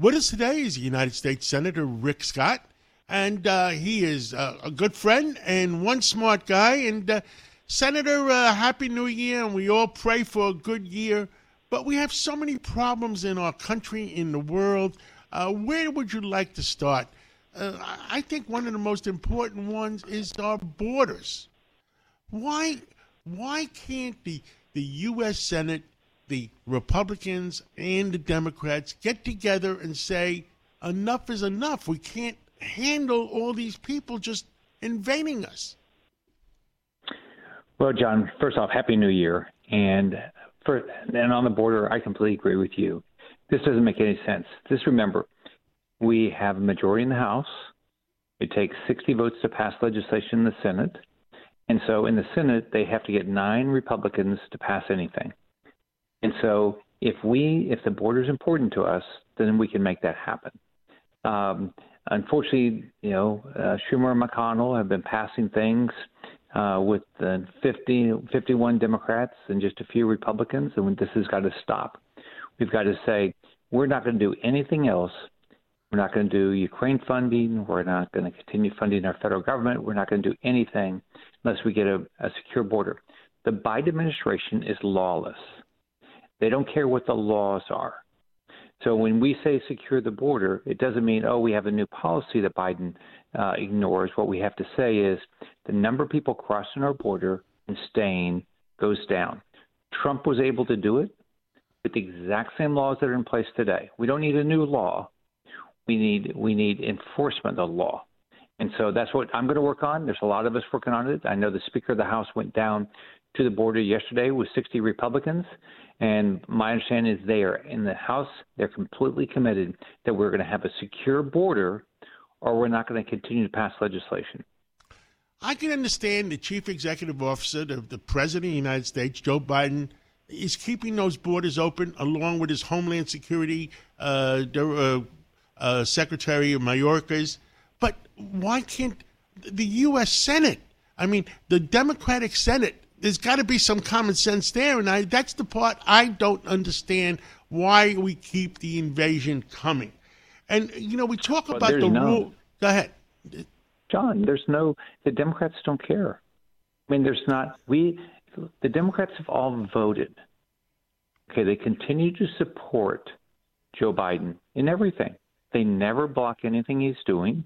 With us today is United States Senator Rick Scott, and he is a good friend and one smart guy. And Senator, Happy New Year, and we all pray for a good year. But we have so many problems in our country, in the world. Where would you like to start? I think one of the most important ones is our borders. Why can't the U.S. Senate, the Republicans and the Democrats get together and say, enough is enough? We can't handle all these people just invading us. Well, John, first off, Happy New Year. And on the border, I completely agree with you. This doesn't make any sense. Just remember, we have a majority in the House. It takes 60 votes to pass legislation in the Senate. And so in the Senate, they have to get 9 Republicans to pass anything. And so if the border is important to us, then we can make that happen. Unfortunately, Schumer and McConnell have been passing things with 51 Democrats and just a few Republicans, and this has got to stop. We've got to say, we're not going to do anything else. We're not going to do Ukraine funding. We're not going to continue funding our federal government. We're not going to do anything unless we get a secure border. The Biden administration is lawless. They don't care what the laws are. So when we say secure the border, it doesn't mean, we have a new policy that Biden ignores. What we have to say is the number of people crossing our border and staying goes down. Trump was able to do it with the exact same laws that are in place today. We don't need a new law. We need enforcement of the law. And so that's what I'm going to work on. There's a lot of us working on it. I know the Speaker of the House went down to the border yesterday with 60 Republicans. And my understanding is they are in the House. They're completely committed that we're going to have a secure border or we're not going to continue to pass legislation. I can understand the chief executive officer, the president of the United States, Joe Biden, is keeping those borders open along with his Homeland Security Secretary Mayorkas. But why can't the U.S. Senate, the Democratic Senate, there's got to be some common sense there, and that's the part I don't understand, why we keep the invasion coming. And, we talk about the rule. Go ahead. John, the Democrats don't care. The Democrats have all voted. Okay, they continue to support Joe Biden in everything. They never block anything he's doing.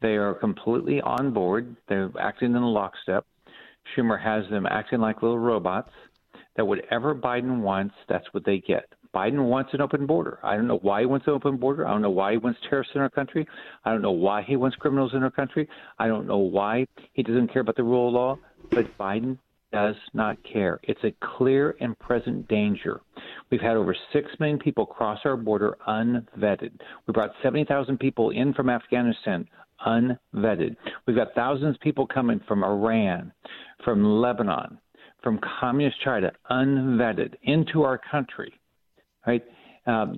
They are completely on board. They're acting in lockstep. Schumer has them acting like little robots, that whatever Biden wants, that's what they get. Biden wants an open border. I don't know why he wants an open border. I don't know why he wants terrorists in our country. I don't know why he wants criminals in our country. I don't know why he doesn't care about the rule of law, but Biden does not care. It's a clear and present danger. We've had over 6 million people cross our border unvetted. We brought 70,000 people in from Afghanistan unvetted. We've got thousands of people coming from Iran, from Lebanon, from communist China, unvetted, into our country, right?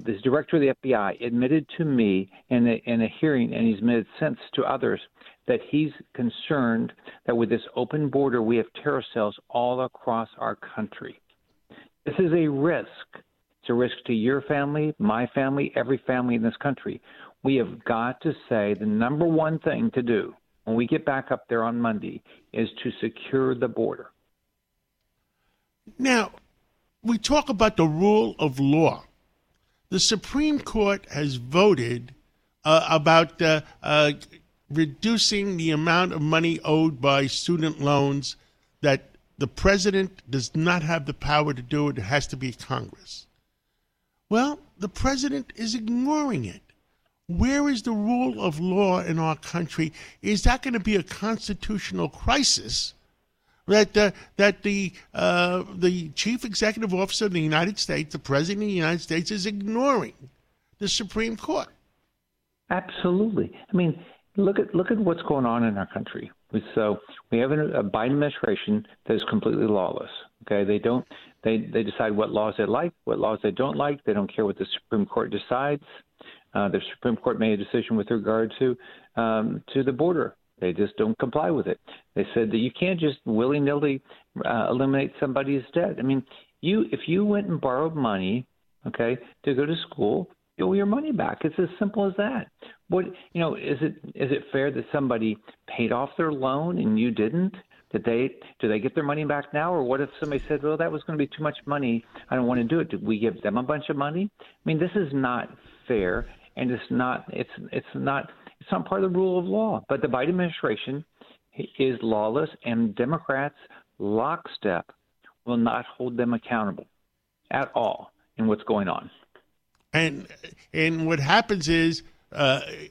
This director of the FBI admitted to me in a hearing, and he's admitted since to others, that he's concerned that with this open border, we have terror cells all across our country. This is a risk. It's a risk to your family, my family, every family in this country. We have got to say the number one thing to do when we get back up there on Monday is to secure the border. Now, we talk about the rule of law. The Supreme Court has voted about reducing the amount of money owed by student loans, that the president does not have the power to do it. It has to be Congress. Well, the president is ignoring it. Where is the rule of law in our country? Is that going to be a constitutional crisis that the chief executive officer of the United States, the president of the United States, is ignoring the Supreme Court? Absolutely. Look at what's going on in our country. So we have a Biden administration that is completely lawless. Okay, they decide what laws they like, what laws they don't like. They don't care what the Supreme Court decides. The Supreme Court made a decision with regard to the border. They just don't comply with it. They said that you can't just willy-nilly eliminate somebody's debt. If you went and borrowed money, okay, to go to school, you'll your money back. It's as simple as that. What, you know, is it fair that somebody paid off their loan and you didn't? Do they get their money back now? Or what if somebody said, well, that was going to be too much money, I don't want to do it. Did we give them a bunch of money? I mean, this is not fair, and it's not part of the rule of law. But the Biden administration is lawless, and Democrats lockstep will not hold them accountable at all in what's going on. And what happens is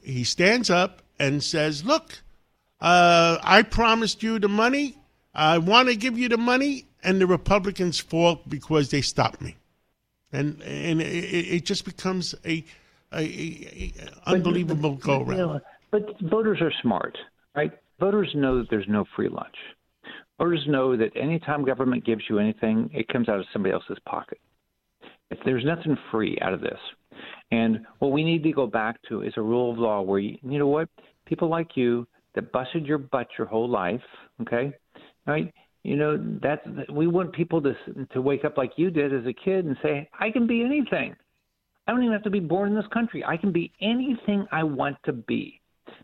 he stands up and says, look, I promised you the money. I want to give you the money. And the Republicans fall because they stopped me. And it just becomes a unbelievable go-around. You know, but voters are smart, right? Voters know that there's no free lunch. Voters know that any time government gives you anything, it comes out of somebody else's pocket. If there's nothing free out of this. And what we need to go back to is a rule of law where, you know what, people like you that busted your butt your whole life, okay, right? You know, we want people to wake up like you did as a kid and say, I can be anything. I don't even have to be born in this country. I can be anything I want to be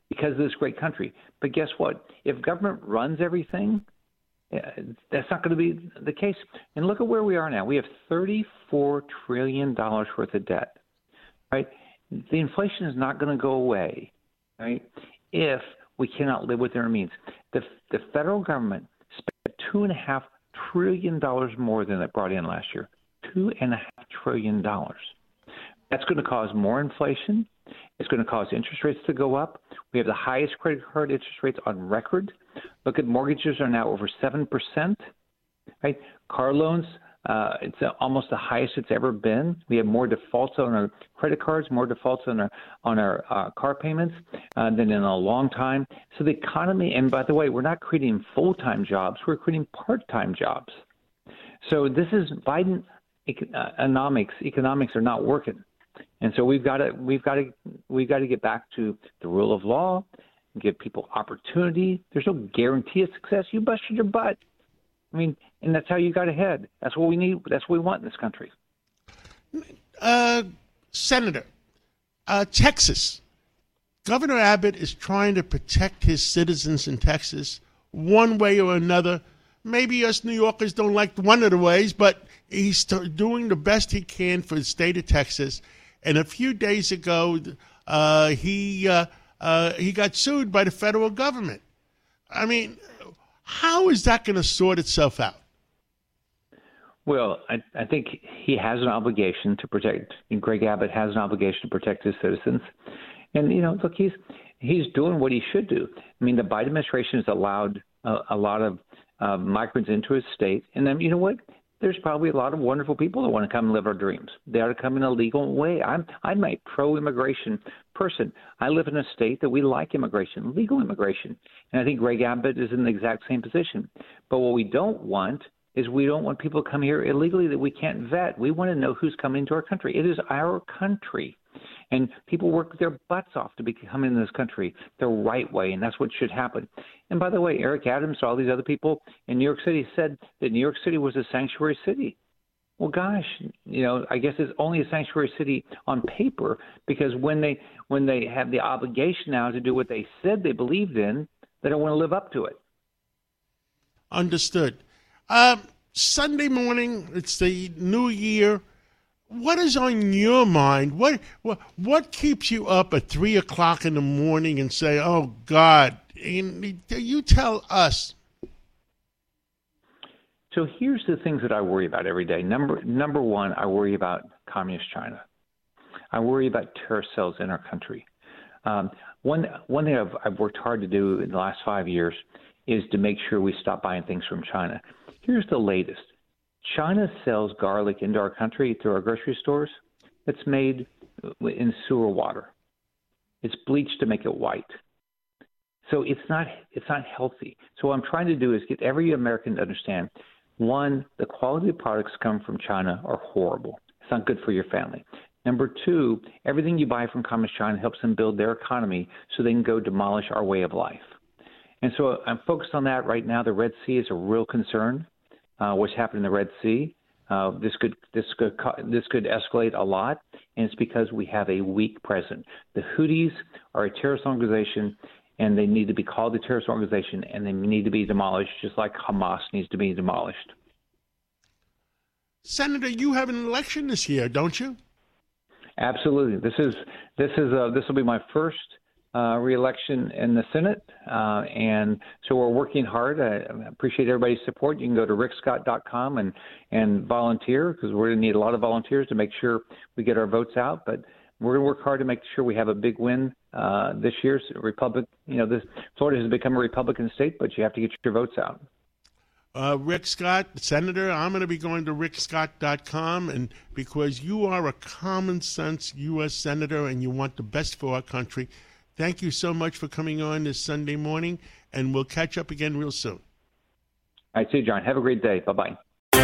because of this great country. But guess what? If government runs everything, that's not going to be the case. And look at where we are now. We have $34 trillion worth of debt, right? The inflation is not going to go away, right, if we cannot live within our means. The federal government spent $2.5 trillion more than it brought in last year, $2.5 trillion. That's going to cause more inflation. It's going to cause interest rates to go up. We have the highest credit card interest rates on record. Look at mortgages are now over 7%. Right? Car loans, it's almost the highest it's ever been. We have more defaults on our credit cards, more defaults on our car payments than in a long time. So the economy, and by the way, we're not creating full-time jobs. We're creating part-time jobs. So this is Biden economics. Economics are not working. And so we've got to get back to the rule of law, give people opportunity. There's no guarantee of success. You busted your butt. I mean, and that's how you got ahead. That's what we need. That's what we want in this country. Senator, Texas, Governor Abbott is trying to protect his citizens in Texas one way or another. Maybe us New Yorkers don't like one of the ways, but he's doing the best he can for the state of Texas. And a few days ago, he got sued by the federal government. I mean, how is that going to sort itself out? Well, I think he has an obligation to protect. And Greg Abbott has an obligation to protect his citizens. And, you know, look, he's doing what he should do. I mean, the Biden administration has allowed a lot of migrants into his state. And then, you know what? There's probably a lot of wonderful people that want to come and live our dreams. They ought to come in a legal way. I'm a pro-immigration person. I live in a state that we like immigration, legal immigration. And I think Greg Abbott is in the exact same position. But what we don't want is we don't want people to come here illegally that we can't vet. We want to know who's coming into our country. It is our country. And people work their butts off to come in this country the right way, and that's what should happen. And by the way, Eric Adams, all these other people in New York City said that New York City was a sanctuary city. Well, gosh, you know, I guess it's only a sanctuary city on paper because when they have the obligation now to do what they said they believed in, they don't want to live up to it. Understood. Sunday morning, it's the new year. What is on your mind? What keeps you up at 3 o'clock in the morning and say, oh, God, and you tell us. So here's the things that I worry about every day. Number one, I worry about communist China. I worry about terror cells in our country. One thing I've worked hard to do in the last 5 years is to make sure we stop buying things from China. Here's the latest. China sells garlic into our country through our grocery stores. It's made in sewer water. It's bleached to make it white. So it's not healthy. So what I'm trying to do is get every American to understand, one, the quality of products come from China are horrible. It's not good for your family. Number two, everything you buy from communist China helps them build their economy so they can go demolish our way of life. And so I'm focused on that right now. The Red Sea is a real concern. What's happened in the Red Sea. This could escalate a lot, and it's because we have a weak president. The Houthis are a terrorist organization, and they need to be called a terrorist organization, and they need to be demolished, just like Hamas needs to be demolished. Senator, you have an election this year, don't you? Absolutely. This will be my first re-election in the Senate, and so we're working hard. I appreciate everybody's support. You can go to RickScott.com and volunteer, because we're going to need a lot of volunteers to make sure we get our votes out. But we're going to work hard to make sure we have a big win this year's Republic. This Florida has become a Republican state, but you have to get your votes out. Rick Scott, Senator, I'm going to be going to RickScott.com, and because you are a common sense U.S. Senator and you want the best for our country, thank you so much for coming on this Sunday morning, and we'll catch up again real soon. All right, see you, John. Have a great day. Bye-bye.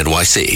NYC.